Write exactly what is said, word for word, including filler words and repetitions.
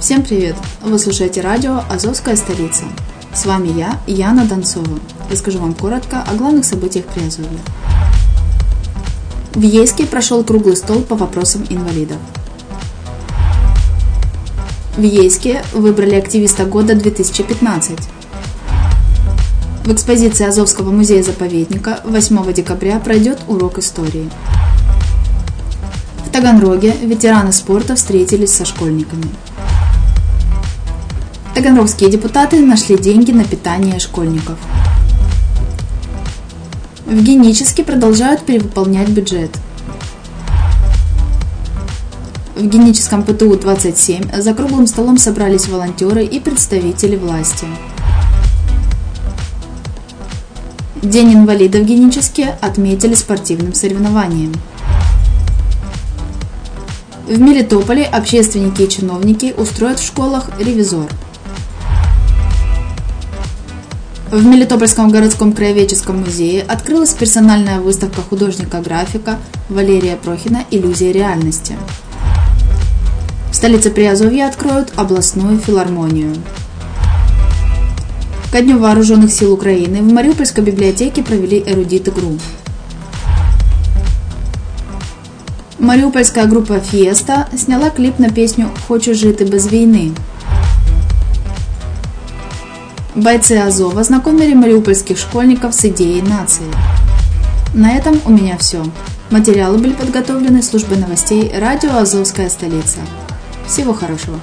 Всем привет! Вы слушаете радио «Азовская столица». С вами я, Яна Донцова. Расскажу вам коротко о главных событиях Приазовья. В Ейске прошел круглый стол по вопросам инвалидов. В Ейске выбрали активиста года две тысячи пятнадцать. В экспозиции Азовского музея-заповедника восьмого декабря пройдет урок истории. В Таганроге ветераны спорта встретились со школьниками. Таганрогские депутаты нашли деньги на питание школьников. В Геническе продолжают перевыполнять бюджет. В Геническом пэ тэ у двадцать семь за круглым столом собрались волонтеры и представители власти. День инвалидов в Геническе отметили спортивным соревнованием. В Мелитополе общественники и чиновники устроят в школах «Ревизор». В Мелитопольском городском краеведческом музее открылась персональная выставка художника-графика Валерия Прохина «Иллюзия реальности». В столице Приазовья откроют областную филармонию. Ко Дню Вооруженных сил Украины в Мариупольской библиотеке провели эрудит-игру. Мариупольская группа «Фьеста» сняла клип на песню «Хочу жити без війни». Бойцы Азова знакомили мариупольских школьников с идеей нации. На этом у меня все. Материалы были подготовлены службой новостей радио «Азовская столица». Всего хорошего!